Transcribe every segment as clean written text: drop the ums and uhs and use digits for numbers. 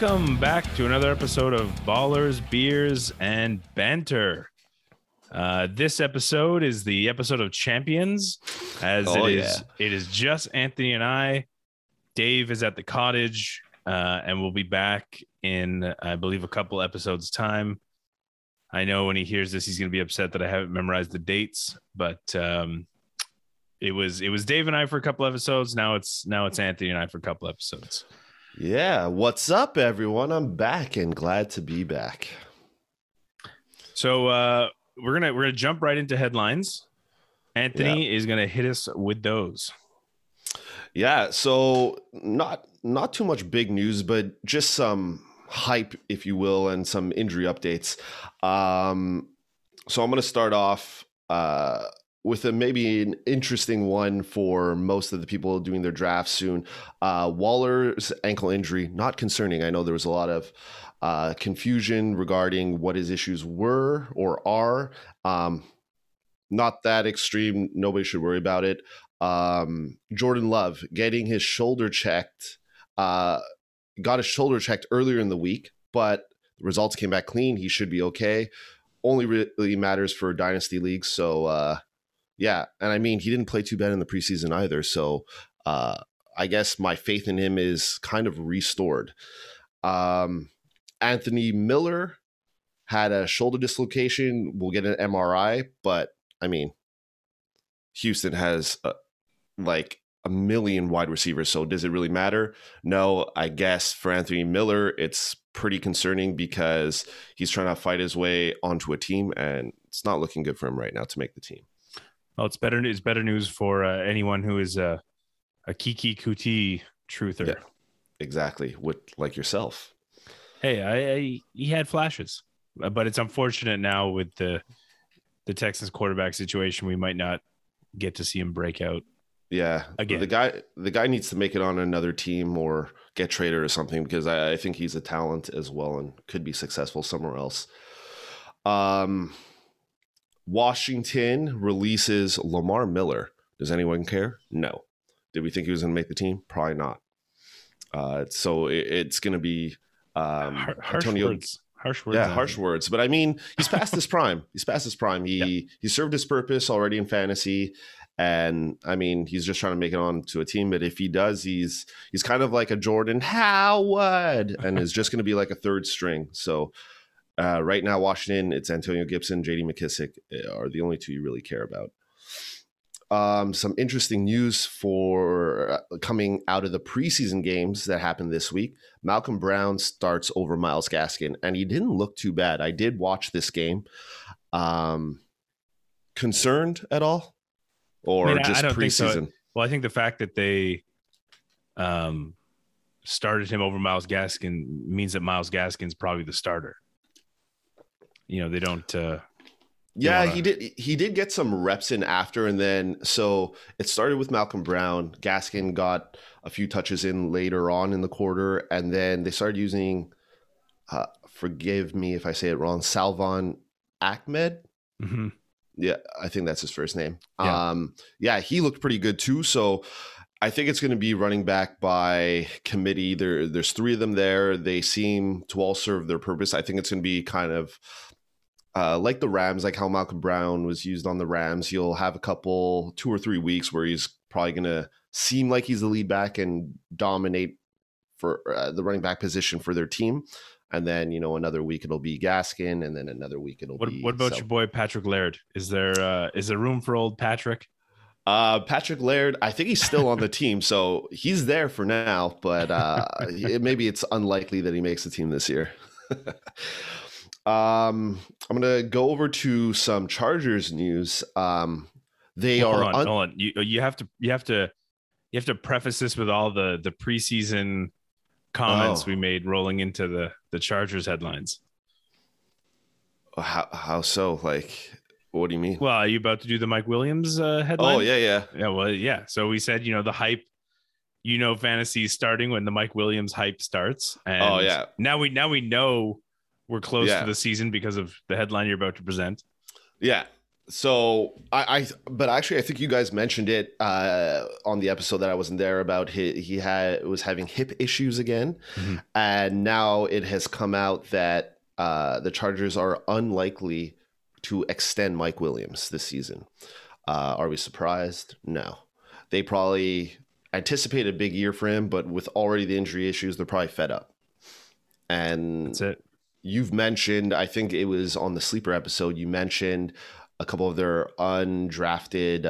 Welcome back to another episode of Ballers, Beers, and Banter. This episode is the episode of Champions, as it is just Anthony and I. Dave is at the cottage, and we'll be back in, I believe, a couple episodes time. I know when he hears this, he's going to be upset that I haven't memorized the dates, but it was Dave and I for a couple episodes. Now it's Anthony and I for a couple episodes. Yeah, what's up, everyone? I'm back and glad to be back. So we're gonna jump right into headlines. Anthony is gonna hit us with those. Yeah, so not too much big news, but just some hype, if you will, and some injury updates. So I'm gonna start off with maybe an interesting one for most of the people doing their drafts soon. Waller's ankle injury, not concerning. I know there was a lot of confusion regarding what his issues were or are. Not that extreme. Nobody should worry about it. Jordan Love getting his shoulder checked, got his shoulder checked earlier in the week, but the results came back clean. He should be okay. Only really matters for dynasty leagues. So, yeah. And I mean, he didn't play too bad in the preseason either. So, I guess my faith in him is kind of restored. Anthony Miller had a shoulder dislocation. We'll get an MRI, but I mean, Houston has like a million wide receivers. So does it really matter? No, I guess for Anthony Miller, it's pretty concerning because he's trying to fight his way onto a team and it's not looking good for him right now to make the team. Well, it's better news for anyone who is a Kiki Kuti truther. Yeah, exactly. With like yourself. Hey, he had flashes, but it's unfortunate now with the Texans quarterback situation, we might not get to see him break out. Yeah, again, the guy needs to make it on another team or get traded or something because I think he's a talent as well and could be successful somewhere else. Washington releases Lamar Miller. Does anyone care? No. Did we think he was going to make the team? Probably not. So it's going to be. Harsh words. Yeah, harsh words. But I mean, he's past his prime. He served his purpose already in fantasy, and I mean, he's just trying to make it on to a team. But if he does, he's kind of like a Jordan Howard, and is just going to be like a third string. So right now, Washington, it's Antonio Gibson, JD McKissick are the only two you really care about. Some interesting news for coming out of the preseason games that happened this week. Malcolm Brown starts over Miles Gaskin, and he didn't look too bad. I did watch this game. Concerned at all? Or I mean, just preseason? So. Well, I think the fact that they started him over Miles Gaskin means that Miles Gaskin's probably the starter. You know, they don't... Yeah, he did get some reps in after, and then so it started with Malcolm Brown. Gaskin got a few touches in later on in the quarter, and then they started using, forgive me if I say it wrong, Salvon Ahmed. Mm-hmm. Yeah, I think that's his first name. Yeah. He looked pretty good too. So I think it's going to be running back by committee. There's three of them there. They seem to all serve their purpose. I think it's going to be kind of. Like the Rams, like how Malcolm Brown was used on the Rams, you'll have two or three weeks where he's probably going to seem like he's the lead back and dominate for the running back position for their team. And then, you know, another week it'll be Gaskin, and then another week it'll be. What about your boy Patrick Laird? Is there room for old Patrick? Patrick Laird, I think he's still on the team, so he's there for now. But maybe it's unlikely that he makes the team this year. I'm gonna go over to some Chargers news. Hold on. You have to preface this with all the preseason comments we made rolling into the Chargers headlines. How so? Like, what do you mean? Well, are you about to do the Mike Williams headline? Oh yeah. Well, yeah. So we said, you know, the hype. You know, fantasy starting when the Mike Williams hype starts. And now we know. We're close to the season because of the headline you're about to present. Yeah. So I think you guys mentioned it on the episode that I wasn't there about he was having hip issues again. Mm-hmm. And now it has come out that the Chargers are unlikely to extend Mike Williams this season. Are we surprised? No. They probably anticipate a big year for him, but with already the injury issues, they're probably fed up. And that's it. You've mentioned, I think it was on the sleeper episode, you mentioned a couple of their undrafted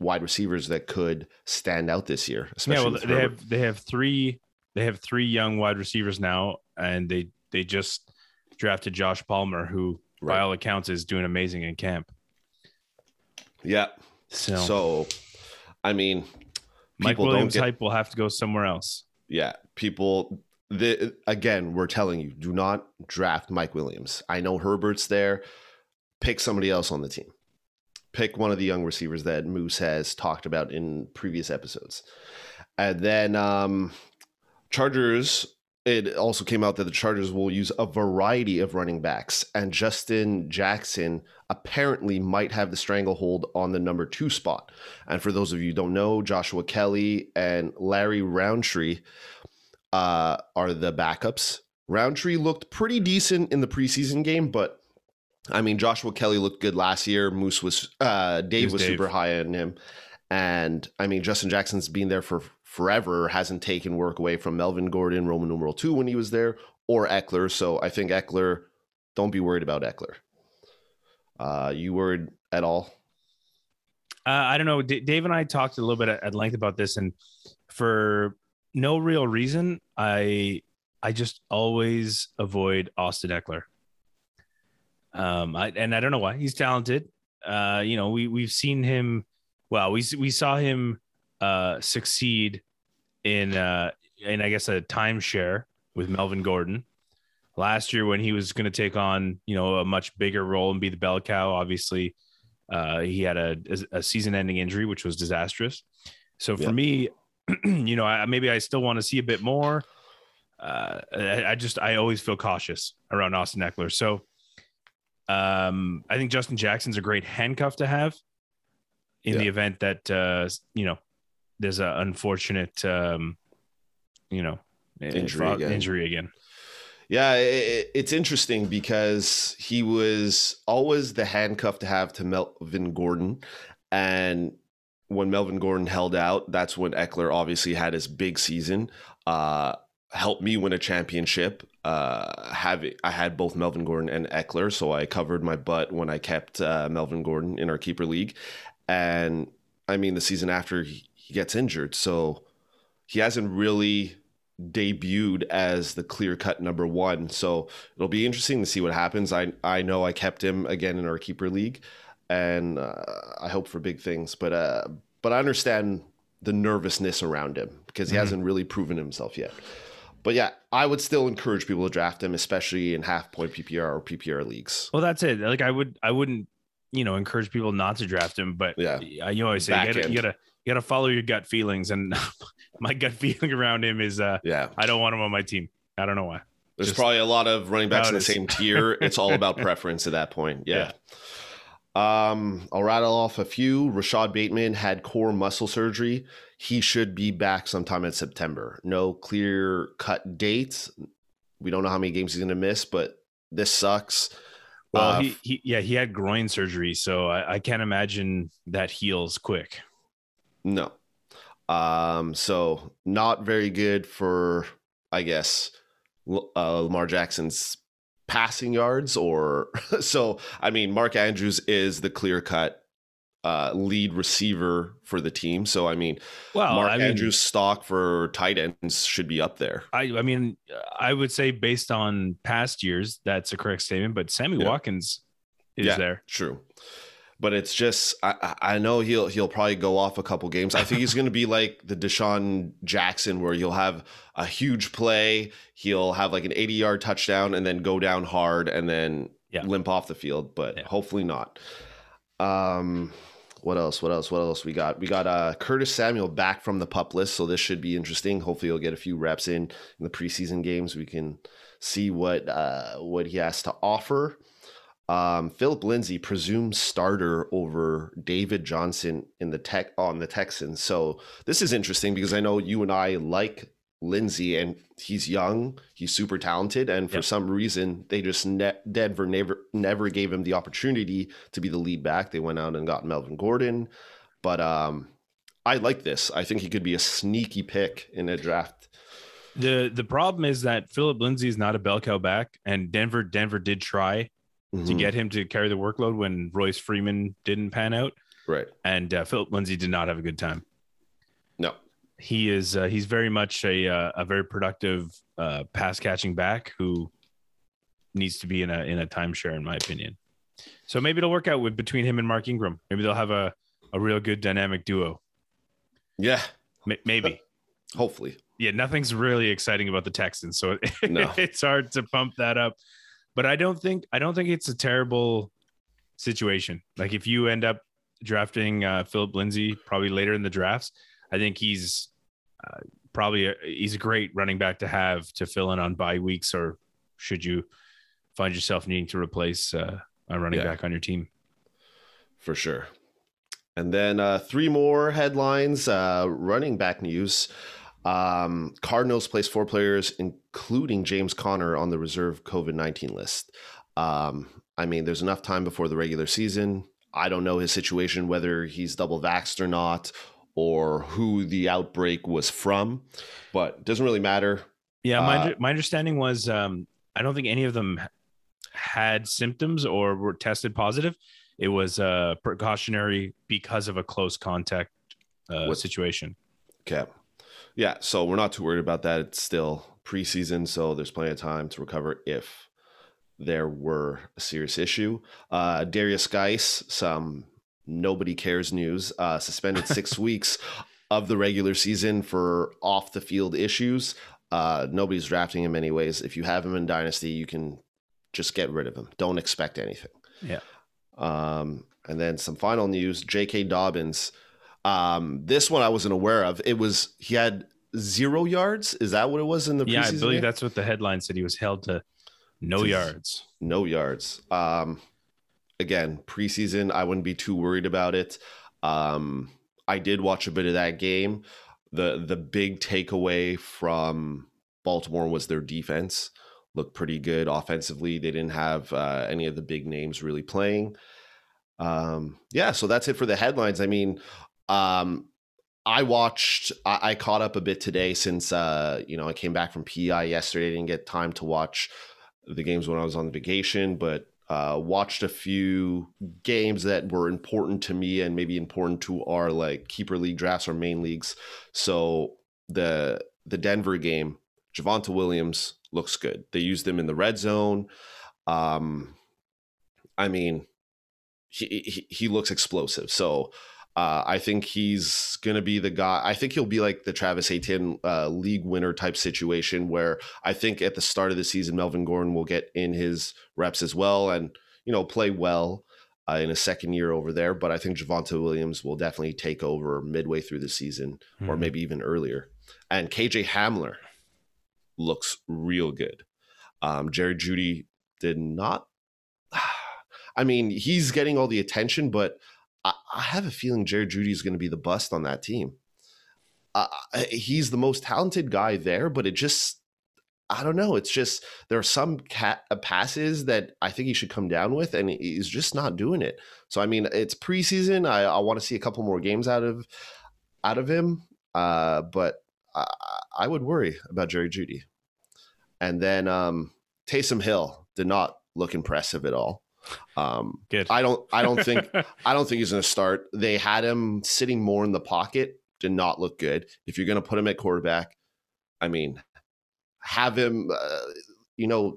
wide receivers that could stand out this year. Especially they have three young wide receivers now, and they just drafted Josh Palmer, who by all accounts is doing amazing in camp. Yeah. So I mean, Mike Williams' hype will have to go somewhere else. Yeah, again, we're telling you, do not draft Mike Williams. I know Herbert's there. Pick somebody else on the team. Pick one of the young receivers that Moose has talked about in previous episodes. And then Chargers, it also came out that the Chargers will use a variety of running backs. And Justin Jackson apparently might have the stranglehold on the number 2 spot. And for those of you who don't know, Joshua Kelly and Larry Roundtree are the backups. Roundtree looked pretty decent in the preseason game, but I mean, Joshua Kelly looked good last year. Moose was Dave was super high on him. And I mean, Justin Jackson's been there for forever, hasn't taken work away from Melvin Gordon, Roman numeral 2 when he was there, or Eckler. So I think Eckler, don't be worried about Eckler. You worried at all? I don't know. Dave and I talked a little bit at length about this, and for no real reason, I just always avoid Austin Eckler. I don't know why. He's talented. We've seen him. Well, we saw him succeed in I guess a timeshare with Melvin Gordon last year when he was going to take on a much bigger role and be the bell cow. Obviously, he had a season-ending injury, which was disastrous. So for me, maybe I still want to see a bit more. I always feel cautious around Austin Eckler. So. I think Justin Jackson's a great handcuff to have in the event that, there's an unfortunate, injury again. Yeah. It's interesting because he was always the handcuff to have to Melvin Gordon. And when Melvin Gordon held out, that's when Eckler obviously had his big season, helped me win a championship. I had both Melvin Gordon and Eckler, so I covered my butt when I kept Melvin Gordon in our keeper league. And I mean, the season after he gets injured, so he hasn't really debuted as the clear-cut number 1. So it'll be interesting to see what happens. I know I kept him again in our keeper league, and I hope for big things. But I understand the nervousness around him because he hasn't really proven himself yet. But yeah, I would still encourage people to draft him, especially in half-point PPR or PPR leagues. Well, that's it. Like I wouldn't, encourage people not to draft him. But yeah, you always say you gotta follow your gut feelings, and my gut feeling around him is I don't want him on my team. I don't know why. There's probably a lot of running backs in the same tier. It's all about preference at that point. Yeah. I'll rattle off a few. Rashad Bateman had core muscle surgery. He should be back sometime in September. No clear cut dates. We don't know how many games he's going to miss, but this sucks. Well, he had groin surgery, so I can't imagine that heals quick. No. So not very good for, I guess, Lamar Jackson's passing yards or so. I mean, Mark Andrews is the clear cut lead receiver for the team. So, I mean, Mark Andrews' stock for tight ends should be up there. I would say based on past years, that's a correct statement, but Sammy Watkins is there. True. But it's just, I know he'll probably go off a couple games. I think he's going to be like the Deshaun Jackson where he'll have a huge play. He'll have like an 80-yard touchdown and then go down hard and then limp off the field, but hopefully not. What else we got? We got Curtis Samuel back from the PUP list, so this should be interesting. Hopefully he'll get a few reps in the preseason games. We can see what he has to offer. Philip Lindsay, presumed starter over David Johnson in the on the Texans. So this is interesting because I know you and I like Lindsay, and he's young, he's super talented, and for some reason they just Denver never gave him the opportunity to be the lead back. They went out and got Melvin Gordon, but I like this. I think he could be a sneaky pick in a draft. The problem is that Philip Lindsay is not a bell cow back, and Denver did try to get him to carry the workload when Royce Freeman didn't pan out. Right. And Philip Lindsay did not have a good time. No. He is he's very much a very productive pass catching back who needs to be in a timeshare, in my opinion. So maybe it'll work out between him and Mark Ingram. Maybe they'll have a real good dynamic duo. Yeah. Maybe. Hopefully. Yeah, nothing's really exciting about the Texans, so it's hard to pump that up. But I don't think it's a terrible situation. Like if you end up drafting Philip Lindsay probably later in the drafts, I think he's he's a great running back to have to fill in on bye weeks, or should you find yourself needing to replace a running back on your team. For sure. And then three more headlines, running back news. Cardinals place four players, including James Conner, on the reserve COVID-19 list. I mean, there's enough time before the regular season. I don't know his situation, whether he's double vaxxed or not, or who the outbreak was from, but it doesn't really matter. Yeah, my understanding was I don't think any of them had symptoms or were tested positive. It was precautionary because of a close contact situation. Okay. Yeah, so we're not too worried about that. It's still preseason, so there's plenty of time to recover if there were a serious issue. Darius Geis, some nobody cares news, suspended 6 weeks of the regular season for off-the-field issues. Nobody's drafting him anyways. If you have him in Dynasty, you can just get rid of him. Don't expect anything. Yeah. And then some final news, J.K. Dobbins. This one I wasn't aware of. It was, he had 0 yards. Is that what it was in the preseason? Yeah, I believe that's what the headline said. He was held to no yards. No yards. Again, preseason, I wouldn't be too worried about it. I did watch a bit of that game. The big takeaway from Baltimore was their defense. Looked pretty good offensively. They didn't have any of the big names really playing. So that's it for the headlines. I mean, I caught up a bit today since, I came back from PI yesterday. I didn't get time to watch the games when I was on vacation, but watched a few games that were important to me and maybe important to our like keeper league drafts or main leagues. So the Denver game, Javonta Williams looks good. They used him in the red zone. He looks explosive. So I think he's going to be the guy. I think he'll be like the Travis Etienne league winner type situation, where I think at the start of the season, Melvin Gordon will get in his reps as well and, play well in his second year over there. But I think Javonta Williams will definitely take over midway through the season or maybe even earlier. And KJ Hamler looks real good. Jerry Jeudy did not. He's getting all the attention, but I have a feeling Jerry Jeudy is going to be the bust on that team. He's the most talented guy there, but it just, I don't know. It's just there are some passes that I think he should come down with, and he's just not doing it. So, it's preseason. I want to see a couple more games out of him, but I would worry about Jerry Jeudy. And then Taysom Hill did not look impressive at all. Good. I don't think he's going to start. They had him sitting more in the pocket. Did not look good. If you're going to put him at quarterback, have him,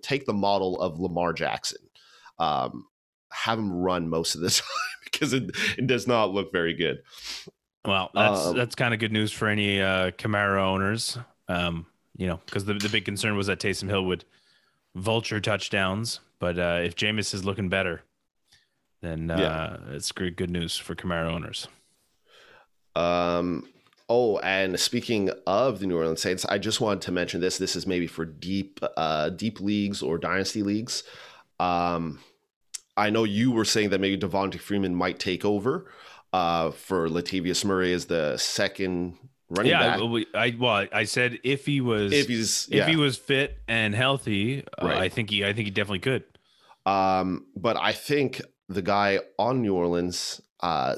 take the model of Lamar Jackson. Have him run most of the time because it does not look very good. Well, that's kind of good news for any Camaro owners, because the big concern was that Taysom Hill would vulture touchdowns. But if Jameis is looking better, then it's good news for Camaro owners. And speaking of the New Orleans Saints, I just wanted to mention this. This is maybe for deep leagues or dynasty leagues. I know you were saying that maybe Devonta Freeman might take over for Latavius Murray as the second running back. I said if he was fit and healthy, right. I think he definitely could. But I think the guy on New Orleans to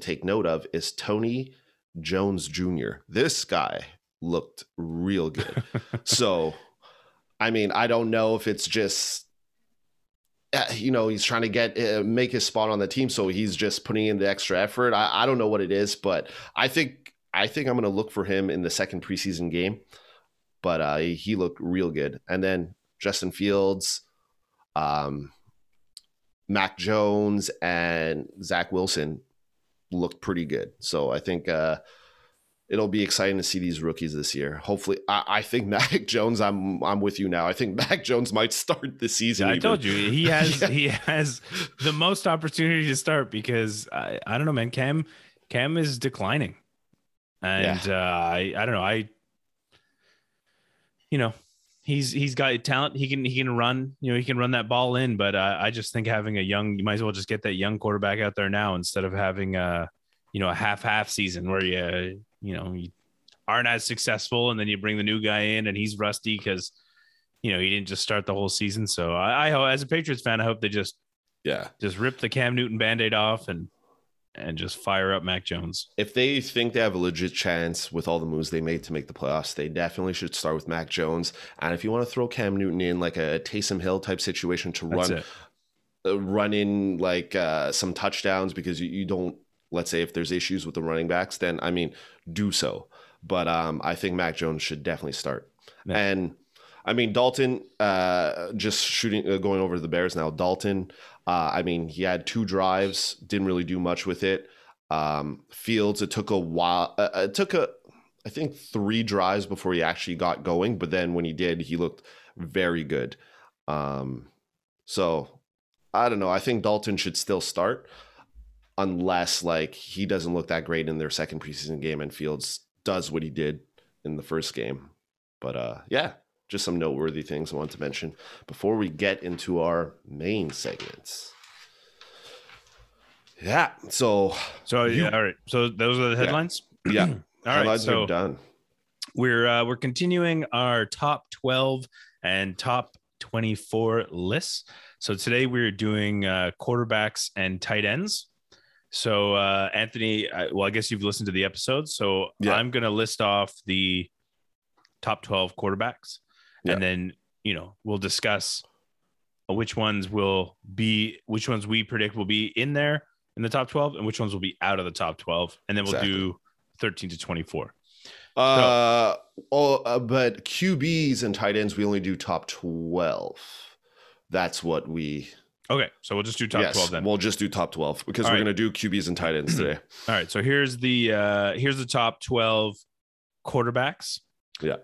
take note of is Tony Jones Jr. This guy looked real good. So, I mean, I don't know if it's just, you know, he's trying to get make his spot on the team, so he's just putting in the extra effort. I don't know what it is, but I think I'm going to look for him in the second preseason game. But he looked real good. And then Justin Fields, Mac Jones, and Zach Wilson looked pretty good. So I think it'll be exciting to see these rookies this year. Hopefully, I think Mac Jones, I'm with you now. I think Mac Jones might start this season. Yeah, I told you he has he has the most opportunity to start because I don't know, man. Cam is declining, and I don't know. He's got talent. He can run. You know, he can run that ball in. But I just think having you might as well just get that young quarterback out there now instead of having a half season where you aren't as successful, and then you bring the new guy in and he's rusty because, you know, he didn't just start the whole season. So I as a Patriots fan, I hope they just rip the Cam Newton Band-Aid off and just fire up Mac Jones. If they think they have a legit chance with all the moves they made to make the playoffs, they definitely should start with Mac Jones. And if you want to throw Cam Newton in like a Taysom Hill type situation to run in like some touchdowns, because you don't, let's say if there's issues with the running backs, then, I mean, do so. But I think Mac Jones should definitely start. Yeah. And, I mean, Dalton, going over to the Bears now, Dalton, he had 2 drives, didn't really do much with it. Fields, it took a while. I think 3 drives before he actually got going. But then when he did, he looked very good. So, I don't know. I think Dalton should still start. Unless like he doesn't look that great in their second preseason game and Fields does what he did in the first game. But just some noteworthy things I want to mention before we get into our main segments. Yeah. All right. So those are the headlines. Yeah. All right. Headlines are done. We're continuing our top 12 and top 24 lists. So today we're doing quarterbacks and tight ends. So, Anthony, I guess you've listened to the episode. So I'm going to list off the top 12 quarterbacks and then, you know, we'll discuss which ones we predict will be in there in the top 12 and which ones will be out of the top 12. And then we'll do 13 to 24. But QBs and tight ends, we only do top 12. That's what we... Okay, so we'll just do top 12 then. We'll just do top 12 because we're going to do QBs and tight ends today. All right, so here's the top 12 quarterbacks. Yeah.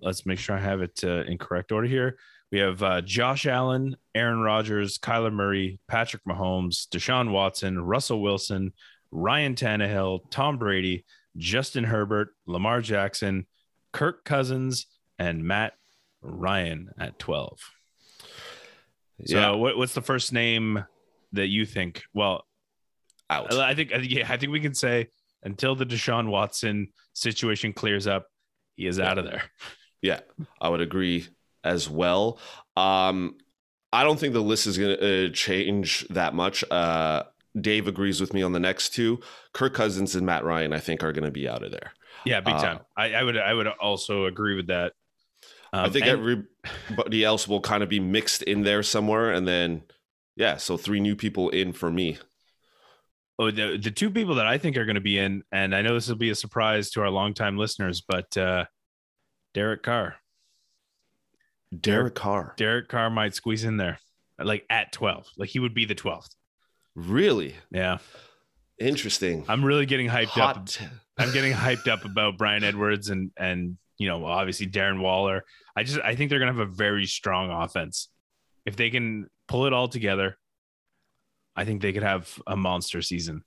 Let's make sure I have it in correct order here. We have Josh Allen, Aaron Rodgers, Kyler Murray, Patrick Mahomes, Deshaun Watson, Russell Wilson, Ryan Tannehill, Tom Brady, Justin Herbert, Lamar Jackson, Kirk Cousins, and Matt Ryan at 12. So what's the first name that you think? Well, out. I think we can say until the Deshaun Watson situation clears up, he is out of there. Yeah, I would agree as well. I don't think the list is going to change that much. Dave agrees with me on the next 2. Kirk Cousins and Matt Ryan, I think, are going to be out of there. Yeah, big time. I would also agree with that. I think everybody else will kind of be mixed in there somewhere. And then, so 3 new people in for me. Oh, the 2 people that I think are going to be in, and I know this will be a surprise to our longtime listeners, but Derek Carr. Derek Carr might squeeze in there, like at 12. Like he would be the 12th. Really? Yeah. Interesting. I'm really getting hyped up. I'm getting hyped up about Bryan Edwards and you know, obviously Darren Waller. I think they're going to have a very strong offense. If they can pull it all together, I think they could have a monster season.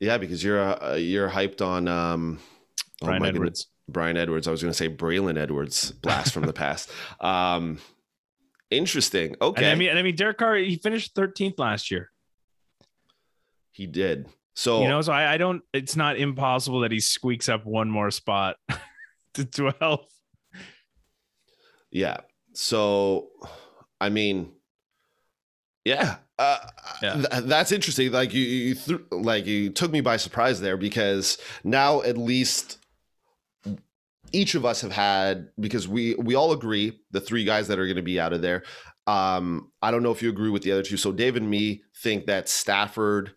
Yeah, because you're hyped on Bryan Edwards. I was going to say Braylon Edwards, blast from the past. Interesting. Okay. And I mean, Derek Carr, he finished 13th last year. He did. So, you know, so I don't, it's not impossible that he squeaks up one more spot to 12. Yeah. So, I mean, yeah. That's interesting. Like you took me by surprise there, because now at least each of us have had, because we all agree the three guys that are going to be out of there. I don't know if you agree with the other two. So Dave and me think that Stafford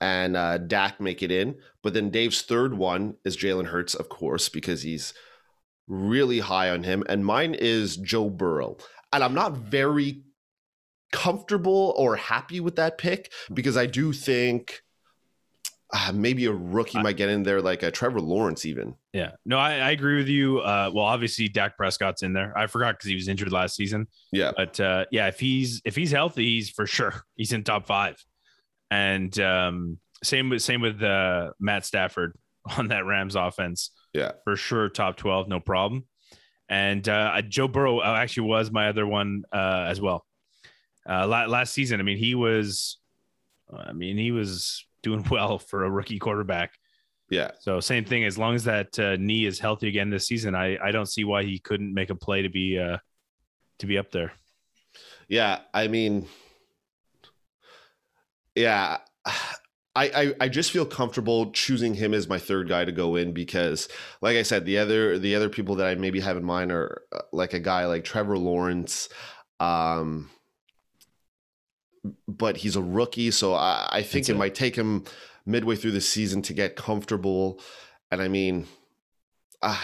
and Dak make it in, but then Dave's third one is Jalen Hurts, of course, because he's really high on him. And mine is Joe Burrow. And I'm not very comfortable or happy with that pick, because I do think maybe a rookie might get in there, like a Trevor Lawrence even. Yeah, no, I agree with you. Well, obviously Dak Prescott's in there. I forgot because he was injured last season. Yeah. But yeah, if he's healthy, he's for sure. He's in top five. And same with Matt Stafford on that Rams offense. Yeah, for sure. Top 12, no problem. And Joe Burrow actually was my other one as well. Last season, I mean, he was doing well for a rookie quarterback. Yeah. So same thing. As long as that knee is healthy again this season, I don't see why he couldn't make a play to be up there. Yeah, I mean, yeah, I just feel comfortable choosing him as my third guy to go in, because, like I said, the other people that I maybe have in mind are like a guy like Trevor Lawrence. But he's a rookie, so I think it might take him midway through the season to get comfortable. And I mean,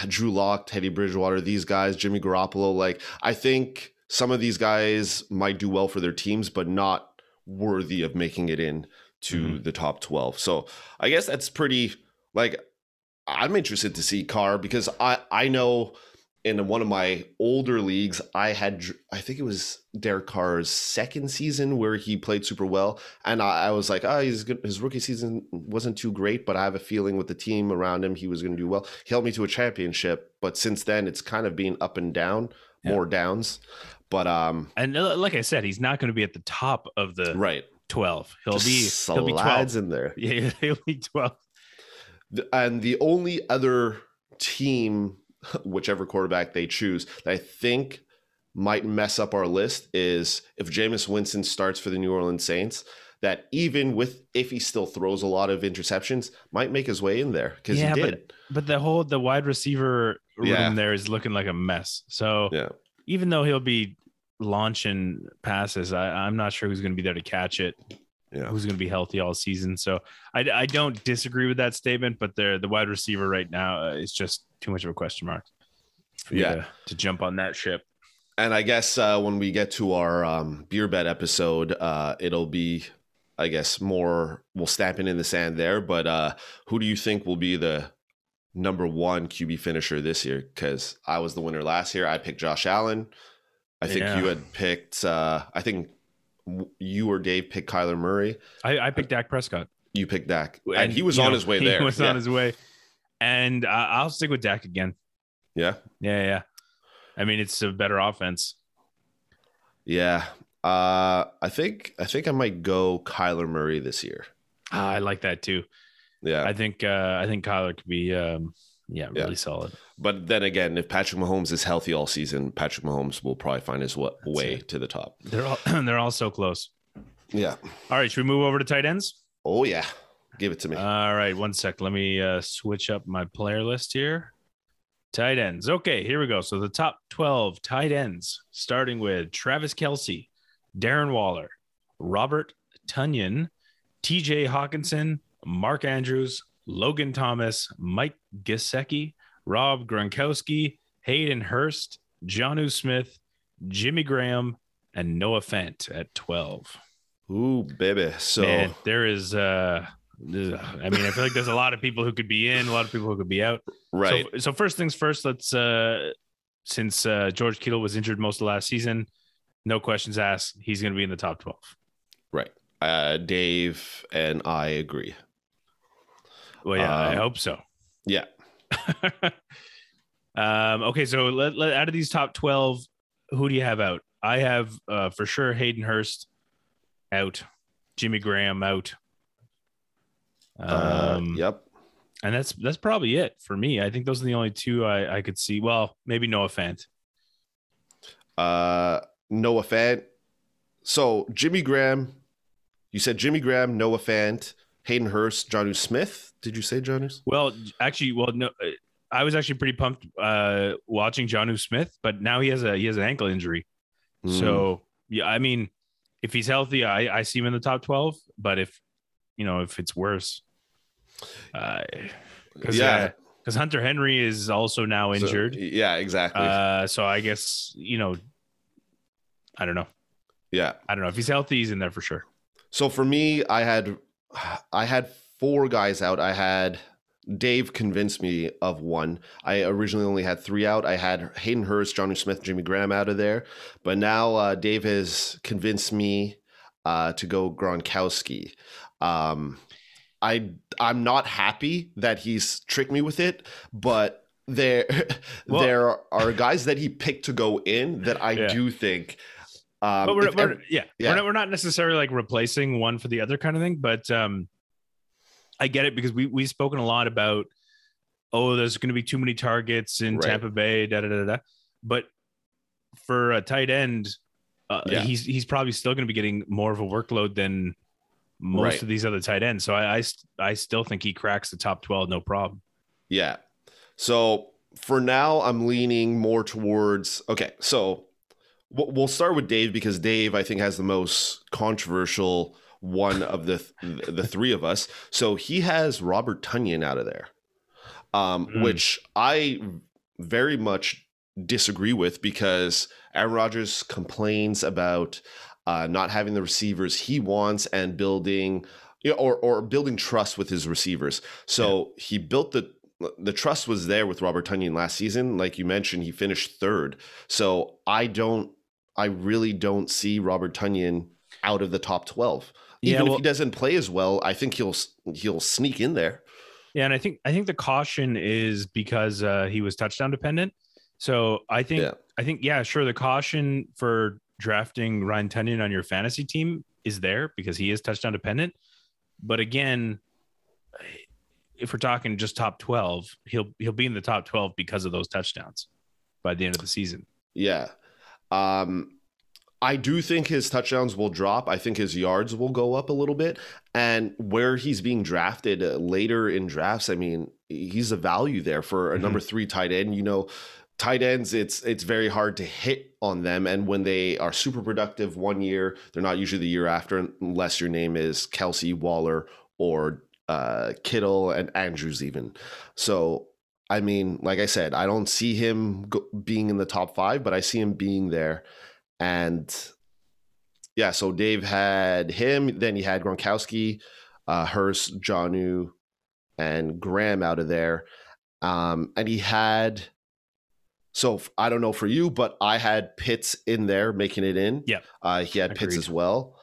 Drew Lock, Teddy Bridgewater, these guys, Jimmy Garoppolo, like, I think some of these guys might do well for their teams, but not worthy of making it in to the top 12. So I guess that's pretty, like, I'm interested to see Carr, because I know in one of my older leagues, I think it was Derek Carr's second season where he played super well. And I was like, oh, he's good. His rookie season wasn't too great, but I have a feeling with the team around him, he was going to do well. He helped me to a championship, but since then it's kind of been up and down, more downs. But, and like I said, he's not going to be at the top of the 12. He'll be 12 in there. Yeah, he'll be 12. And the only other team, whichever quarterback they choose, that I think might mess up our list is if Jameis Winston starts for the New Orleans Saints, that even with, if he still throws a lot of interceptions, might make his way in there. Cause he did. But the wide receiver room there is looking like a mess. So even though he'll be launching passes, I'm not sure who's going to be there to catch it. Yeah. Who's going to be healthy all season. So I don't disagree with that statement, but the wide receiver right now is just too much of a question mark for you to jump on that ship. And I guess when we get to our beer bet episode, it'll be, I guess, more, we'll stamp it in the sand there. But who do you think will be the number one QB finisher this year? Because I was the winner last year. I picked Josh Allen. I think you had picked, I think you or Dave picked Kyler Murray. I picked Dak Prescott. You picked Dak. And he was on his way there. He was on his way. And I'll stick with Dak again. Yeah? Yeah. I mean, it's a better offense. Yeah. I think I might go Kyler Murray this year. I like that too. Yeah. I think Kyler could be really solid. But then again, if Patrick Mahomes is healthy all season, Patrick Mahomes will probably find his way to the top. They're all so close. Yeah. All right. Should we move over to tight ends? Oh, yeah. Give it to me. All right. One sec. Let me switch up my player list here. Tight ends. Okay. Here we go. So the top 12 tight ends, starting with Travis Kelce, Darren Waller, Robert Tonyan, TJ Hockenson, Mark Andrews, Logan Thomas, Mike Gesicki, Rob Gronkowski, Hayden Hurst, Jonnu Smith, Jimmy Graham, and Noah Fant at 12. Ooh, baby. So, man, there is, I mean, I feel like there's a lot of people who could be in, a lot of people who could be out. Right. So first things first, let's, since George Kittle was injured most of last season, no questions asked, he's going to be in the top 12. Right. Dave and I agree. Well, yeah, I hope so. Yeah. Okay, so out of these top 12, who do you have out? I have for sure Hayden Hurst out, Jimmy Graham out. Yep. And that's probably it for me. I think those are the only two I could see. Well, maybe Noah Fant. Noah Fant. So Jimmy Graham, you said Jimmy Graham, Noah Fant, Hayden Hurst, Jonnu Smith. Did you say Jonnu? Well, no. I was actually pretty pumped watching Jonnu Smith, but now he has an ankle injury. Mm. So yeah, I mean, if he's healthy, I see him in the top 12. But if it's worse. Because Hunter Henry is also now injured. So, yeah, exactly. So I guess I don't know. Yeah, I don't know if he's healthy. He's in there for sure. So for me, I had four guys out. I had Dave convinced me of one. I originally only had three out. I had Hayden Hurst, Jonnu Smith, Jimmy Graham out of there, but now Dave has convinced me to go Gronkowski. I'm not happy that he's tricked me with it, but there are guys that he picked to go in that I do think. But we're not necessarily like replacing one for the other kind of thing, but I get it because we've spoken a lot about there's going to be too many targets in Tampa Bay, But for a tight end, he's probably still going to be getting more of a workload than most of these other tight ends. So I still think he cracks the top 12, no problem. Yeah. So for now, I'm leaning more towards, okay, so we'll start with Dave because Dave, I think, has the most controversial one of the three of us. So he has Robert Tonyan out of there, which I very much disagree with because Aaron Rodgers complains about not having the receivers he wants and building or building trust with his receivers. So he built the trust was there with Robert Tonyan last season. Like you mentioned, he finished third. So I really don't see Robert Tonyan out of the top 12. Even if he doesn't play as well, I think he'll sneak in there. Yeah. And I think the caution is because he was touchdown dependent. So I think the caution for drafting Ryan Tonyan on your fantasy team is there because he is touchdown dependent. But again, if we're talking just top 12, he'll be in the top 12 because of those touchdowns by the end of the season. Yeah. I do think his touchdowns will drop. I think his yards will go up a little bit. And where he's being drafted later in drafts, I mean, he's a value there for a number three tight end. Tight ends, it's very hard to hit on them. And when they are super productive one year, they're not usually the year after unless your name is Kelsey, Waller, or Kittle and Andrews even. So, I mean, like I said, I don't see him being in the top five, but I see him being there. And, yeah, so Dave had him. Then he had Gronkowski, Hurst, Jonnu, and Graham out of there. And he had... So I don't know for you, but I had Pitts in there making it in. Yeah, he had Pitts as well.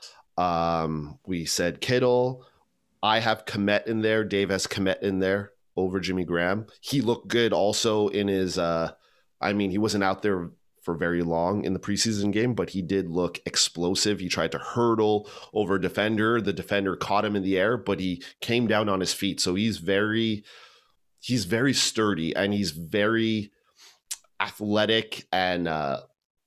We said Kittle. I have Kmet in there. Dave has Kmet in there over Jimmy Graham. He looked good also in his. He wasn't out there for very long in the preseason game, but he did look explosive. He tried to hurdle over a defender. The defender caught him in the air, but he came down on his feet. So he's very sturdy and he's very athletic and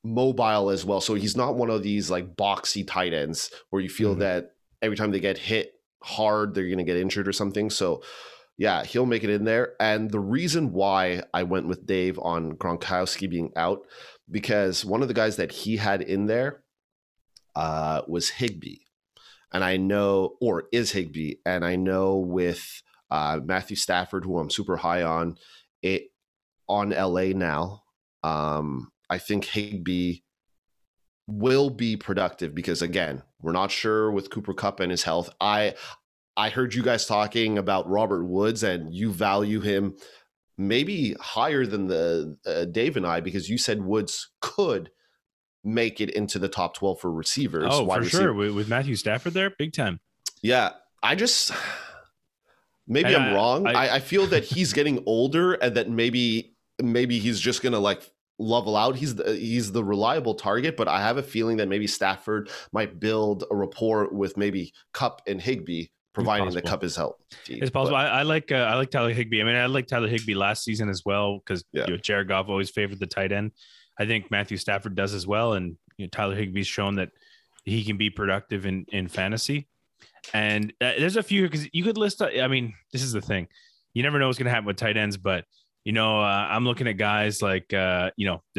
mobile as well. So he's not one of these like boxy tight ends where you feel that every time they get hit hard, they're going to get injured or something. So yeah, he'll make it in there. And the reason why I went with Dave on Gronkowski being out, because one of the guys that he had in there was Higbee. Is Higbee. And I know with Matthew Stafford, who I'm super high on, on LA now, I think Higbee will be productive because again, we're not sure with Cooper Kupp and his health. I heard you guys talking about Robert Woods and you value him maybe higher than the Dave and I because you said Woods could make it into the top 12 for receivers. Oh, for sure, with Matthew Stafford there, big time. Yeah, I'm wrong. I feel that he's getting older and that maybe he's just going to like Love allowed, he's the reliable target, but I have a feeling that maybe Stafford might build a rapport with maybe Kupp and Higbee, providing that Kupp is healthy. It's possible. I like Tyler Higbee. I mean, I like Tyler Higbee last season as well, because Jared Goff always favored the tight end. I think Matthew Stafford does as well, and Tyler Higbee's shown that he can be productive in fantasy. And there's a few, because you could list. I mean, this is the thing. You never know what's going to happen with tight ends, but I'm looking at guys like, there's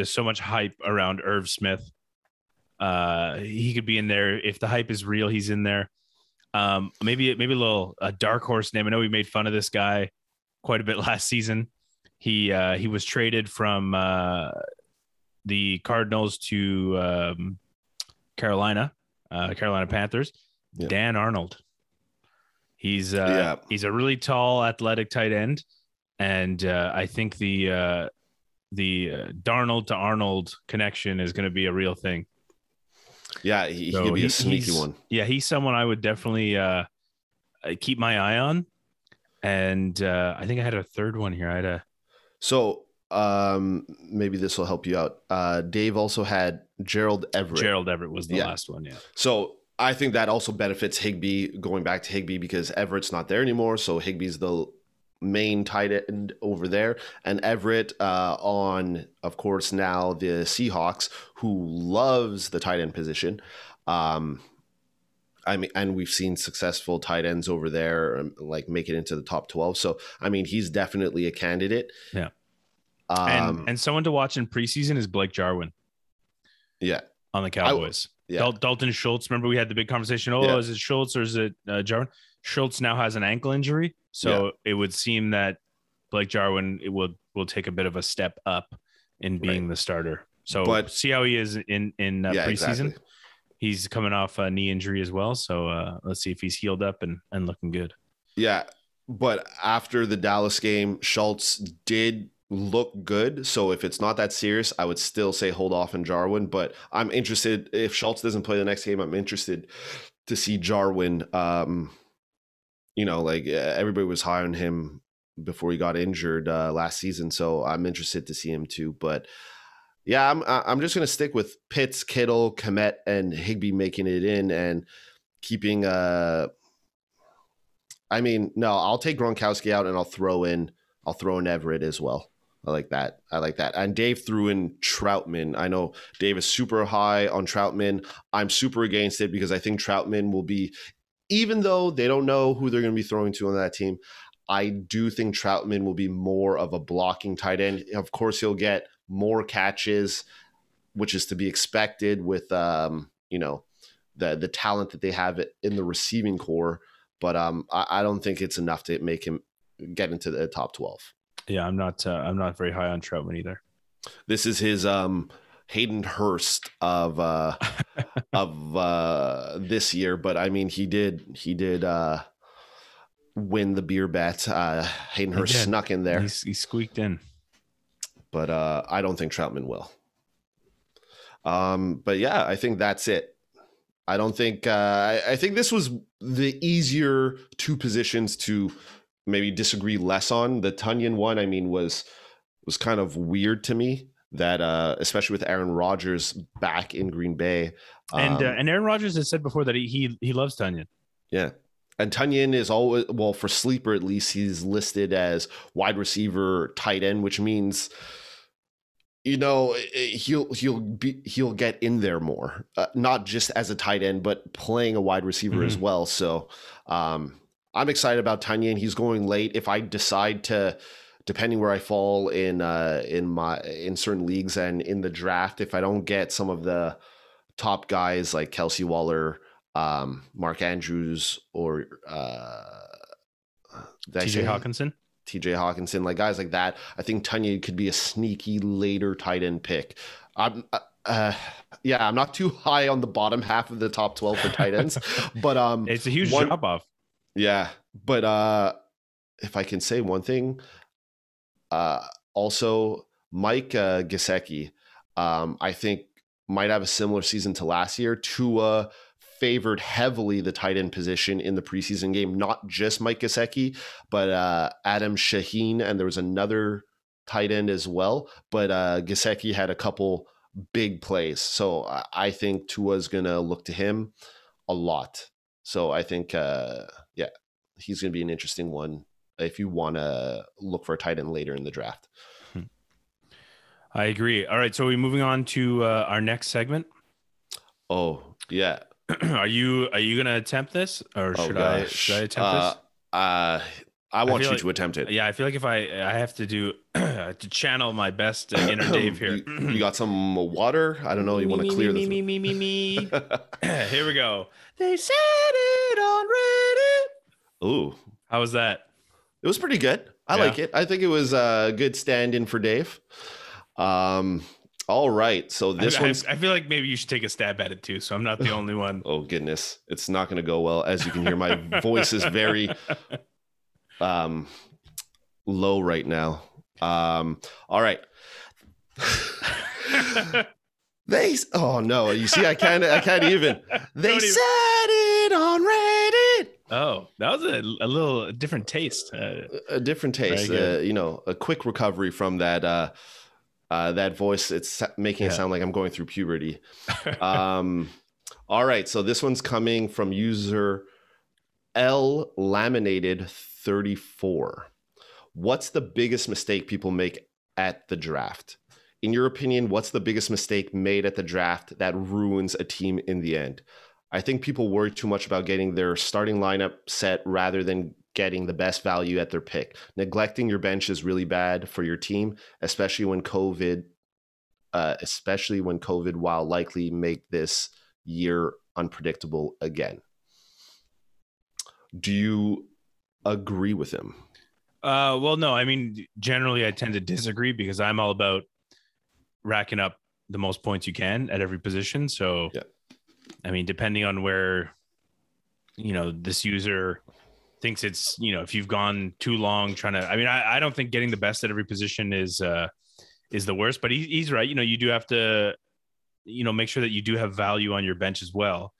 so much hype around Irv Smith. He could be in there. If the hype is real, he's in there. Maybe a dark horse name. I know we made fun of this guy quite a bit last season. He was traded from the Cardinals to Carolina Panthers. Yeah. Dan Arnold. He's a really tall, athletic tight end. And I think the Darnold to Arnold connection is going to be a real thing. Yeah, he could be a sneaky one. Yeah, he's someone I would definitely keep my eye on. And I think I had a third one here. Maybe this will help you out. Dave also had Gerald Everett. Gerald Everett was the last one. Yeah. So I think that also benefits Higbee, going back to Higbee, because Everett's not there anymore. So Higbee's the main tight end over there, and Everett on, of course, now the Seahawks, who loves the tight end position. I mean, and we've seen successful tight ends over there like make it into the top 12. So, I mean, he's definitely a candidate. Yeah. And someone to watch in preseason is Blake Jarwin. Yeah. On the Cowboys. Dalton Schultz. Remember we had the big conversation. Is it Schultz or is it Jarwin? Schultz now has an ankle injury. So it would seem that Blake Jarwin will take a bit of a step up in being the starter. So see how he is in preseason. Exactly. He's coming off a knee injury as well. So let's see if he's healed up and looking good. Yeah, but after the Dallas game, Schultz did look good. So if it's not that serious, I would still say hold off on Jarwin. But I'm interested, if Schultz doesn't play the next game, I'm interested to see Jarwin. Everybody was high on him before he got injured last season, so I'm interested to see him too. But yeah, I'm just gonna stick with Pitts, Kittle, Kmet, and Higbee making it in and keeping. I'll take Gronkowski out and I'll throw in Everett as well. I like that. And Dave threw in Troutman. I know Dave is super high on Troutman. I'm super against it because I think Troutman will be. Even though they don't know who they're going to be throwing to on that team, I do think Troutman will be more of a blocking tight end. Of course, he'll get more catches, which is to be expected with, the talent that they have in the receiving core. But I don't think it's enough to make him get into the top 12. Yeah, I'm not very high on Troutman either. This is his Hayden Hurst of this year, but I mean he did win the beer bet. Hayden Hurst snuck in there. He squeaked in, but I don't think Troutman will. But yeah, I think that's it. I don't think I think this was the easier two positions to maybe disagree less on. The Tonyan one, I mean, was kind of weird to me. That especially with Aaron Rodgers back in Green Bay, and Aaron Rodgers has said before that he loves Tonyan. Yeah, and Tonyan is always, well, for sleeper at least, he's listed as wide receiver, tight end, which means he'll get in there more, not just as a tight end, but playing a wide receiver as well. So I'm excited about Tonyan. He's going late. If I decide to. Depending where I fall in certain leagues and in the draft, if I don't get some of the top guys like Kelsey, Waller, Mark Andrews, or TJ Hockenson, like guys like that, I think Tonyan could be a sneaky later tight end pick. I'm not too high on the bottom half of the top 12 for tight ends, but it's a huge drop off. Yeah, but if I can say one thing. Also, Mike Gesicki, I think, might have a similar season to last year. Tua favored heavily the tight end position in the preseason game, not just Mike Gesicki, but Adam Shaheen, and there was another tight end as well. But Gesicki had a couple big plays. So I think Tua's going to look to him a lot. So I think, yeah, he's going to be an interesting one if you want to look for a tight end later in the draft. I agree. All right. So we're moving on to our next segment. Oh, yeah. Are you going to attempt this, or should I attempt this? I want you to attempt it. Yeah, I feel like if I have to do to channel my best inner Dave here. You got some water? I don't know. You want to clear this? Me. Here we go. They said it on Reddit. Ooh, how was that? It was pretty good. I like it. I think it was a good stand-in for Dave. All right. So this one, I feel like maybe you should take a stab at it too, so I'm not the only one. Oh goodness, it's not going to go well. As you can hear, my voice is very low right now. All right. Oh no, you see, I can't even. They said it on Reddit. Oh, that was a little different taste. A different taste. You know, a quick recovery from that. That voice, it's making it sound like I'm going through puberty. All right, so this one's coming from user L Laminated 34. What's the biggest mistake people make at the draft? In your opinion, what's the biggest mistake made at the draft that ruins a team in the end? I think people worry too much about getting their starting lineup set rather than getting the best value at their pick. Neglecting your bench is really bad for your team, especially when COVID, while likely make this year unpredictable again. Do you agree with him? Well, no, I mean, generally I tend to disagree because I'm all about racking up the most points you can at every position. So, yeah. I mean, depending on where, you know, this user thinks it's, you know, if you've gone too long trying to, I mean, I don't think getting the best at every position is the worst, but he's right. You know, you do have to, you know, make sure that you do have value on your bench as well.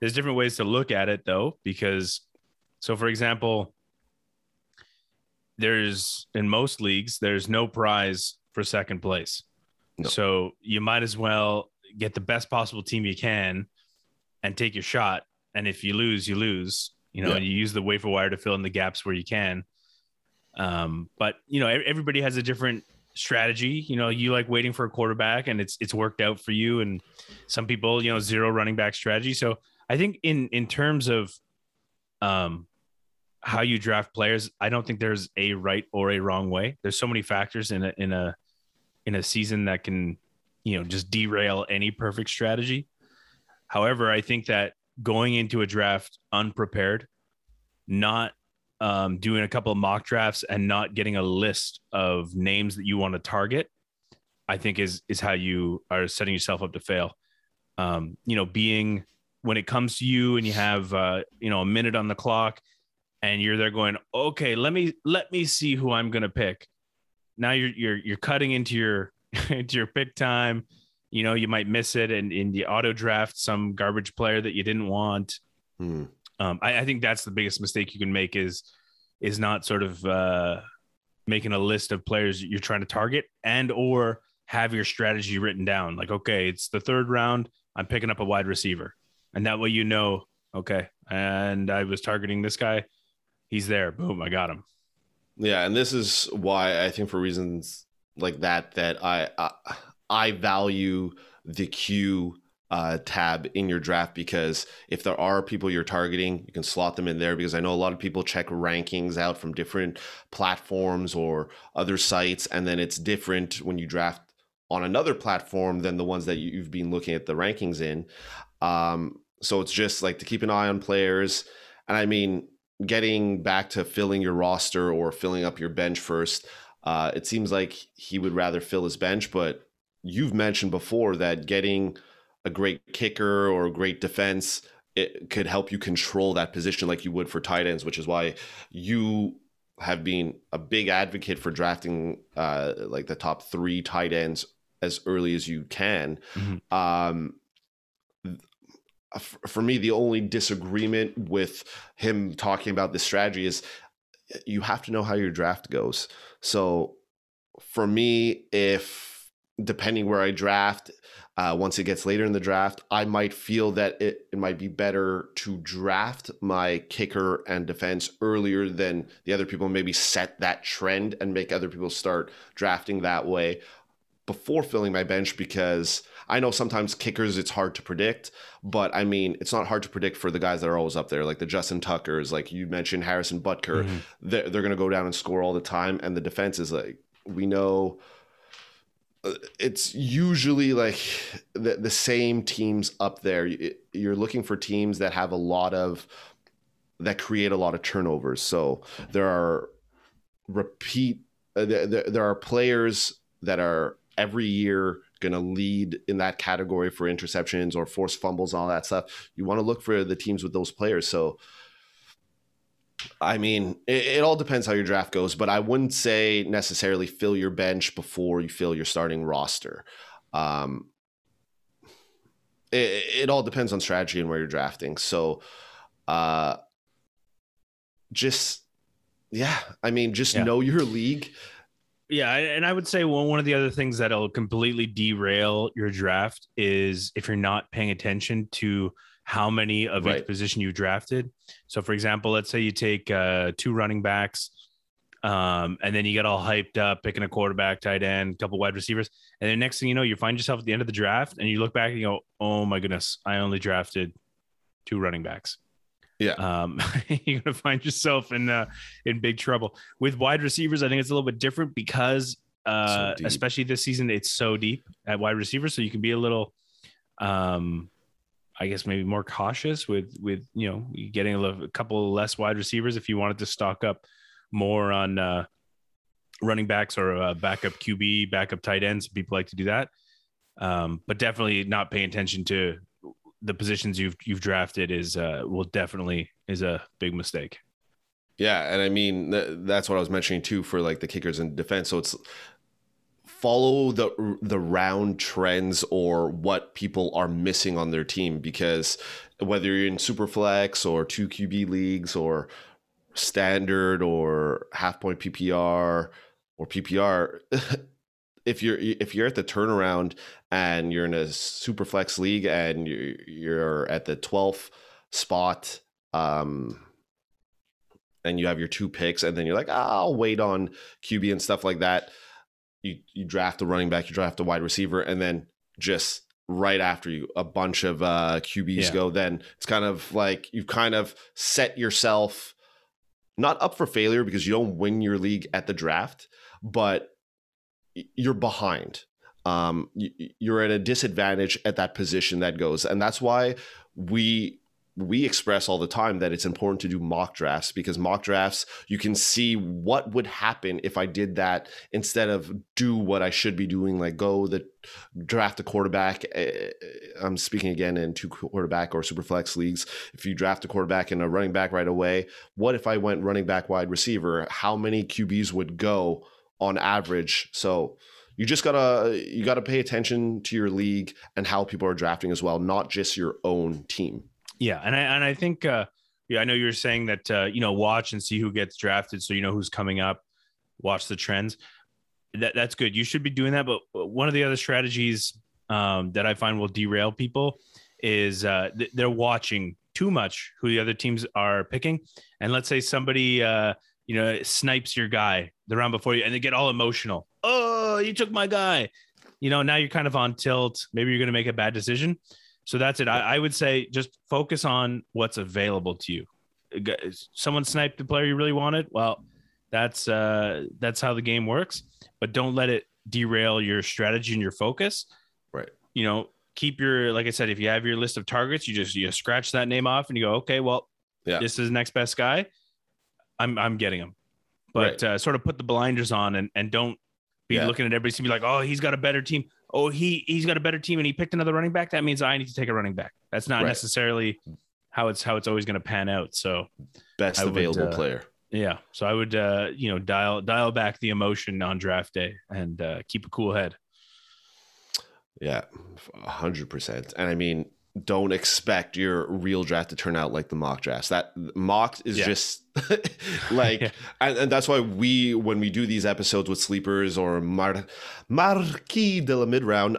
There's different ways to look at it though, because so for example, in most leagues, there's no prize for second place. No. So you might as well get the best possible team you can and take your shot. And if you lose, you lose. You know, and you use the waiver wire to fill in the gaps where you can. But, you know, everybody has a different strategy. You know, you like waiting for a quarterback and it's worked out for you. And some people, you know, zero running back strategy. So I think in terms of how you draft players, I don't think there's a right or a wrong way. There's so many factors in a season that can, you know, just derail any perfect strategy. However, I think that going into a draft unprepared, not doing a couple of mock drafts and not getting a list of names that you want to target, I think is how you are setting yourself up to fail. You know, being when it comes to you and you have, you know, a minute on the clock and you're there going, okay, let me see who I'm going to pick. Now you're cutting into your, into your pick time. You know, you might miss it and in the auto draft, some garbage player that you didn't want. I think that's the biggest mistake you can make is not sort of making a list of players you're trying to target and or have your strategy written down. Like, okay, it's the third round. I'm picking up a wide receiver. And that way, you know, okay. And I was targeting this guy. He's there. Boom. I got him. Yeah. And this is why I think for reasons like that I value the Q tab in your draft, because if there are people you're targeting, you can slot them in there, because I know a lot of people check rankings out from different platforms or other sites. And then it's different when you draft on another platform than the ones that you've been looking at the rankings in. So it's just like to keep an eye on players. And I mean, getting back to filling your roster or filling up your bench first, it seems like he would rather fill his bench, but you've mentioned before that getting a great kicker or a great defense, it could help you control that position like you would for tight ends, which is why you have been a big advocate for drafting like the top three tight ends as early as you can. Mm-hmm. For me, the only disagreement with him talking about this strategy is you have to know how your draft goes. So for me, if depending where I draft, once it gets later in the draft, I might feel that it might be better to draft my kicker and defense earlier than the other people, maybe set that trend and make other people start drafting that way before filling my bench, because I know sometimes kickers, it's hard to predict, but I mean, it's not hard to predict for the guys that are always up there, like the Justin Tuckers, like you mentioned, Harrison Butker, mm-hmm. they're going to go down and score all the time. And the defense is like, we know it's usually like the same teams up there. You're looking for teams that have that create a lot of turnovers. So there are players that are every year going to lead in that category for interceptions or forced fumbles and all that stuff. You want to look for the teams with those players. So, I mean, it all depends how your draft goes, but I wouldn't say necessarily fill your bench before you fill your starting roster. It all depends on strategy and where you're drafting. So, know your league. Yeah, and I would say one of the other things that'll completely derail your draft is if you're not paying attention to how many of each position you drafted. So, for example, let's say you take two running backs, and then you get all hyped up, picking a quarterback, tight end, a couple wide receivers, and then next thing you know, you find yourself at the end of the draft, and you look back and you go, "Oh my goodness, I only drafted two running backs." Yeah, you're gonna find yourself in big trouble. With wide receivers, I think it's a little bit different because, so especially this season, it's so deep at wide receiver. So you can be a little, I guess, maybe more cautious with getting a couple less wide receivers if you wanted to stock up more on running backs or backup QB, backup tight ends. People like to do that, but definitely not paying attention to the positions you've drafted is a big mistake. Yeah. And I mean, that's what I was mentioning too, for like the kickers and defense. So it's follow the round trends or what people are missing on their team, because whether you're in super flex or two QB leagues or standard or half point PPR or PPR, If you're at the turnaround and you're in a super flex league and you're at the 12th spot, and you have your two picks, and then you're like, I'll wait on QB and stuff like that. You draft a running back, you draft a wide receiver, and then just right after you, a bunch of QBs go. Then it's kind of like you've kind of set yourself not up for failure because you don't win your league at the draft, but you're behind. You're at a disadvantage at that position that goes. And that's why we express all the time that it's important to do mock drafts, because mock drafts, you can see what would happen if I did that instead of do what I should be doing, like draft a quarterback. I'm speaking again in two quarterback or super flex leagues. If you draft a quarterback and a running back right away, what if I went running back, wide receiver? How many QBs would go on average? So you just gotta pay attention to your league and how people are drafting as well, not just your own team. Yeah, and I think I know you were saying that watch and see who gets drafted, so you know who's coming up. Watch the trends. That's good. You should be doing that. But one of the other strategies that I find will derail people is they're watching too much who the other teams are picking. And let's say somebody snipes your guy the round before you, and they get all emotional. Oh, you took my guy. Now you're kind of on tilt. Maybe you're going to make a bad decision. So that's it. I would say just focus on what's available to you. Someone sniped the player you really wanted. Well, that's how the game works, but don't let it derail your strategy and your focus. Right. Keep your, like I said, if you have your list of targets, you scratch that name off and you go, okay, well, This is the next best guy. I'm getting him. But sort of put the blinders on and don't be looking at everybody and be like, oh, he's got a better team. Oh, he's got a better team and he picked another running back. That means I need to take a running back. That's not necessarily how it's always going to pan out. So best available player. Yeah. So I would, dial back the emotion on draft day and keep a cool head. Yeah, 100%. And I mean, don't expect your real draft to turn out like the mock drafts. That mock is just like, and that's why we, when we do these episodes with sleepers or Marquis de la mid round,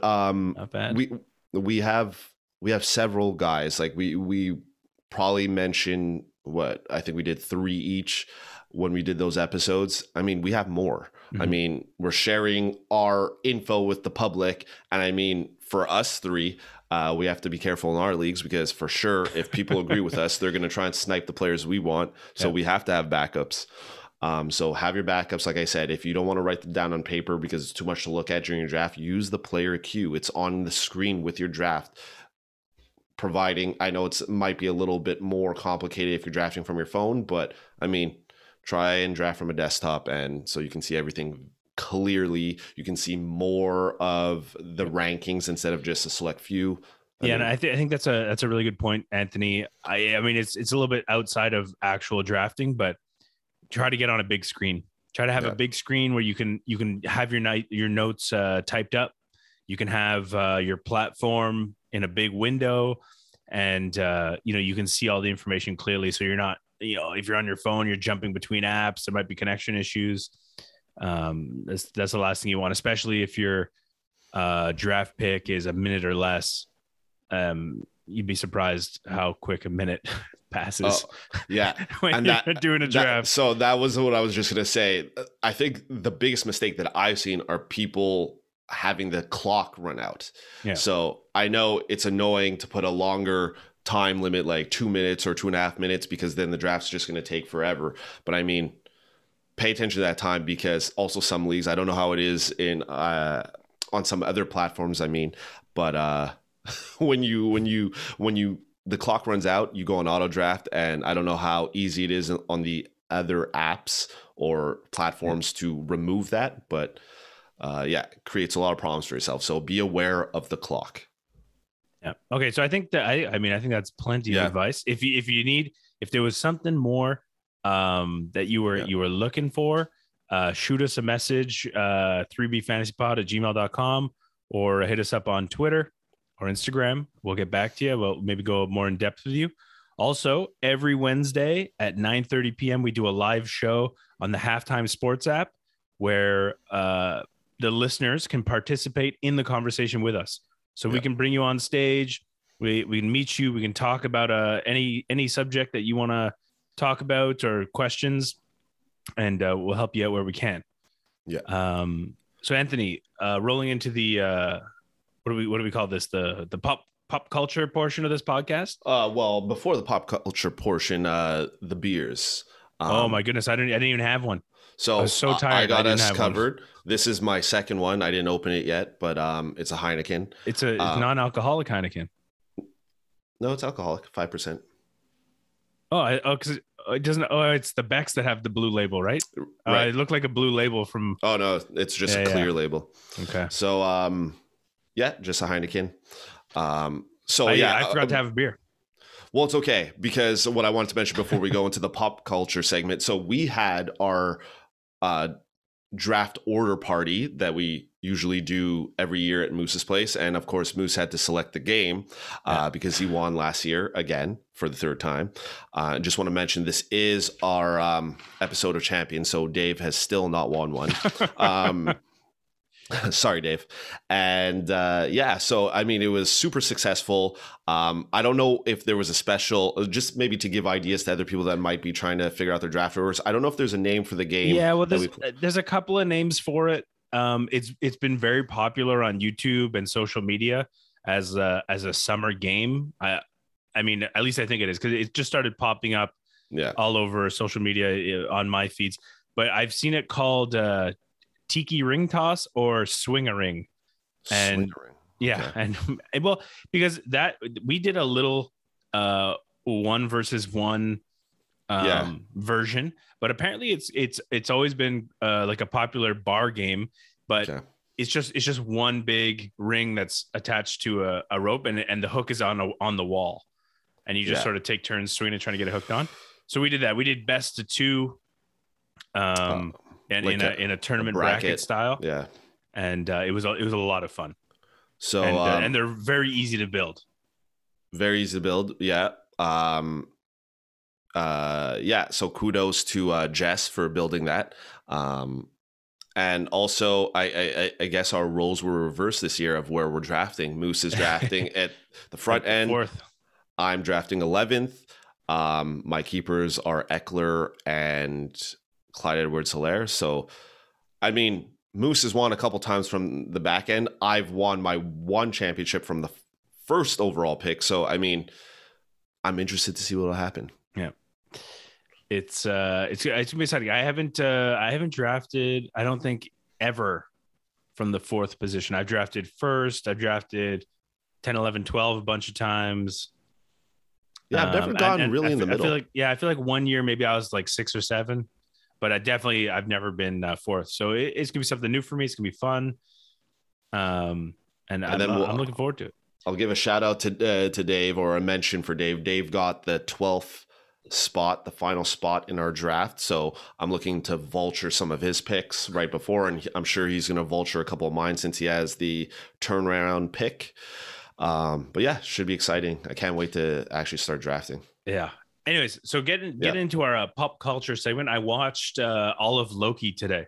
we have several guys. Like we probably mention what I think we did 3 each when we did those episodes. I mean, we have more. I mean, we're sharing our info with the public. And I mean, for us 3, we have to be careful in our leagues because for sure, if people agree with us, they're going to try and snipe the players we want. So we have to have backups. So have your backups. Like I said, if you don't want to write them down on paper because it's too much to look at during your draft, use the player queue. It's on the screen with your draft. Providing, I know it might be a little bit more complicated if you're drafting from your phone, but I mean, try and draft from a desktop, and so you can see everything clearly. You can see more of the rankings instead of just a select few. I think that's a really good point, Anthony. I mean, it's a little bit outside of actual drafting, but try to get on a big screen. Try to have a big screen where you can have your notes typed up. You can have your platform in a big window, and you can see all the information clearly. So you're not. If you're on your phone, you're jumping between apps, there might be connection issues. That's the last thing you want, especially if your draft pick is a minute or less. You'd be surprised how quick a minute passes. When you're doing a draft. So that was what I was just going to say. I think the biggest mistake that I've seen are people having the clock run out. Yeah. So I know it's annoying to put a longer time limit, like 2 minutes or 2.5 minutes, because then the draft's just going to take forever. But I mean, pay attention to that time, because also some leagues, I don't know how it is in on some other platforms, when the clock runs out, you go on auto draft, and I don't know how easy it is on the other apps or platforms to remove that, but it creates a lot of problems for yourself. So be aware of the clock. Yeah. Okay. So I think that I think that's plenty of advice. If there was something more that you were looking for, shoot us a message, 3bfantasypod@gmail.com, or hit us up on Twitter or Instagram. We'll get back to you. We'll maybe go more in depth with you. Also, every Wednesday at 9:30 p.m., we do a live show on the Halftime Sports app where the listeners can participate in the conversation with us. So we can bring you on stage. We can meet you. We can talk about any subject that you want to talk about or questions, and we'll help you out where we can. Yeah. So Anthony, rolling into the what do we call this? The pop culture portion of this podcast. Well, before the pop culture portion, the beers. Oh my goodness, I didn't even have one. So I was so tired. I got us covered. This is my second one. I didn't open it yet, but it's a Heineken. It's a non-alcoholic Heineken. No, it's alcoholic, 5%. Because it doesn't. It's the Becks that have the blue label, right? Right. It looked like a blue label from. Oh no, it's just a clear label. Okay. So just a Heineken. I forgot to have a beer. Well, it's okay, because what I wanted to mention before we go into the pop culture segment. So we had our draft order party that we usually do every year at Moose's place. And of course, Moose had to select the game because he won last year again for the 3rd time. I just want to mention this is our episode of Champions. So Dave has still not won one. Sorry, Dave. And so I mean, it was super successful. I don't know if there was a special, just maybe to give ideas to other people that might be trying to figure out their draft orders. I don't know if there's a name for the game. Yeah, well, there's a couple of names for it. It's been very popular on YouTube and social media as a summer game. I mean, at least I think it is, because it just started popping up all over social media on my feeds. But I've seen it called Tiki Ring Toss or Swing-a-Ring. And well, because that we did a little 1 versus 1 version, but apparently it's always been like a popular bar game, but it's just one big ring that's attached to a rope, and the hook is on the wall, and you just sort of take turns swinging and trying to get it hooked on. So we did that. We did best of 2 and like in a tournament bracket style, and it was a lot of fun. So and they're very easy to build. Very easy to build. Yeah. Yeah. So kudos to Jess for building that. And also, I guess our roles were reversed this year of where we're drafting. Moose is drafting at the front end. Fourth. I'm drafting 11th. My keepers are Eckler and Clyde Edwards-Helaire. So, I mean, Moose has won a couple times from the back end. I've won my one championship from the first overall pick. So, I mean, I'm interested to see what will happen. Yeah. It's gonna be exciting. I haven't drafted, I don't think, ever from the fourth position. I've drafted first. I've drafted 10, 11, 12 a bunch of times. Yeah, I've never gone really in the middle. I feel like one year maybe I was like 6 or 7, but I've never been fourth. So it's gonna be something new for me. It's gonna be fun. I'm looking forward to it. I'll give a shout out to Dave, or a mention for Dave. Dave got the 12th spot, the final spot in our draft. So I'm looking to vulture some of his picks right before, and I'm sure he's going to vulture a couple of mine since he has the turnaround pick. But yeah, should be exciting. I can't wait to actually start drafting. Yeah. Anyways, so get into our pop culture segment. I watched all of Loki today.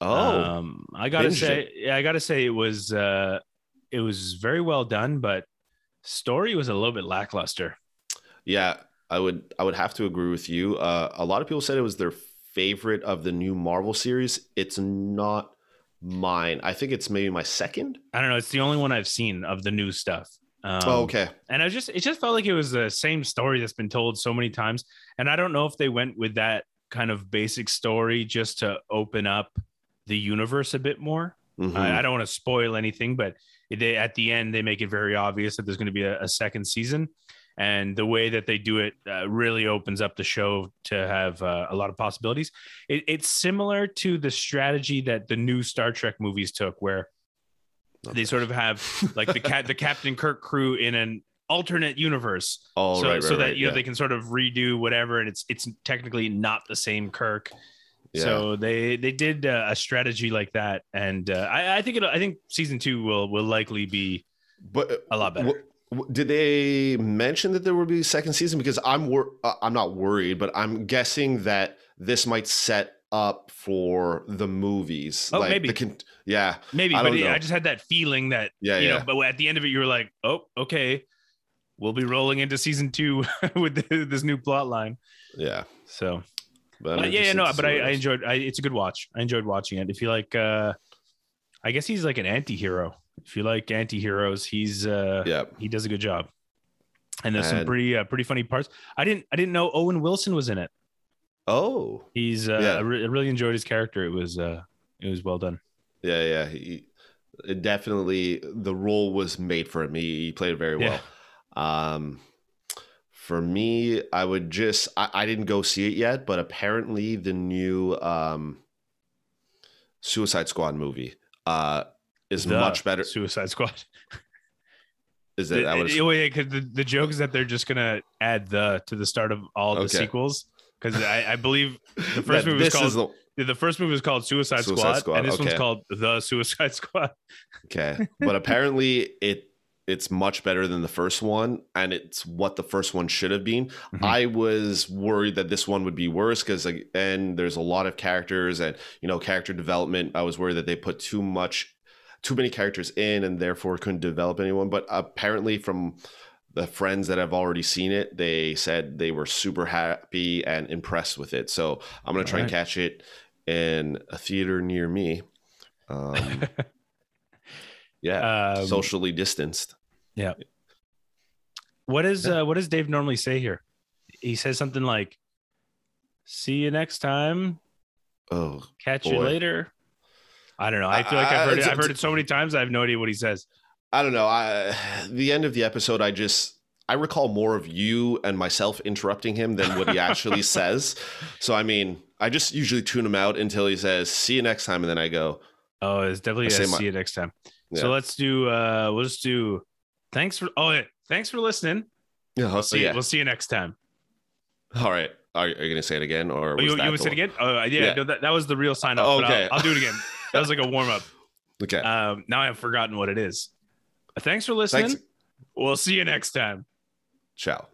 Oh, I gotta say it was very well done, but story was a little bit lackluster. Yeah. I would have to agree with you. A lot of people said it was their favorite of the new Marvel series. It's not mine. I think it's maybe my second. I don't know. It's the only one I've seen of the new stuff. Okay. And it just felt like it was the same story that's been told so many times. And I don't know if they went with that kind of basic story just to open up the universe a bit more. Mm-hmm. I don't want to spoil anything, but at the end, they make it very obvious that there's going to be a second season. And the way that they do it really opens up the show to have a lot of possibilities. It's similar to the strategy that the new Star Trek movies took, where they sort of have like the Captain Kirk crew in an alternate universe. So they can sort of redo whatever. And it's technically not the same Kirk. Yeah. So they did a strategy like that. And I think season 2 will likely be a lot better. Did they mention that there will be a second season? Because I'm not worried, but I'm guessing that this might set up for the movies. Oh, like maybe. Maybe, but I just had that feeling that, you know, but at the end of it, you were like, oh, okay, we'll be rolling into season 2 with this new plot line. Yeah. So, I enjoyed, it's a good watch. I enjoyed watching it. If you like, I guess he's like an anti-hero. If you like anti-heroes, he does a good job. And there's some pretty funny parts. I didn't know Owen Wilson was in it. Oh, I really enjoyed his character. It was well done. Yeah. Yeah. Definitely the role was made for him. He played it very well. Yeah. For me, I didn't go see it yet, but apparently the new, Suicide Squad movie, is much better. Suicide Squad. Is it? Because the joke is that they're just gonna add the to the start of all the sequels. Because I believe the first movie was called Suicide Squad, and this one's called The Suicide Squad. Okay, but apparently it's much better than the first one, and it's what the first one should have been. Mm-hmm. I was worried that this one would be worse because, and there's a lot of characters and character development. I was worried that they put too many characters in and therefore couldn't develop anyone. But apparently from the friends that have already seen it, they said they were super happy and impressed with it. So I'm going to try and catch it in a theater near me. Socially distanced. Yeah. What does Dave normally say here? He says something like, see you next time. Oh, catch you later. I don't know. I feel like I've heard it so many times. I have no idea what he says. I don't know. The end of the episode, I recall more of you and myself interrupting him than what he actually says. So, I mean, I just usually tune him out until he says, see you next time. And then I go, oh, it's definitely see you next time. Yeah. So let's do, we'll just do thanks for listening. We'll see you next time. All right. Are you going to say it again? Or you would say it again? Oh, yeah. No, that was the real sign off. Oh, okay. I'll do it again. That was like a warm up. Okay. Now I've forgotten what it is. Thanks for listening. We'll see you next time. Ciao.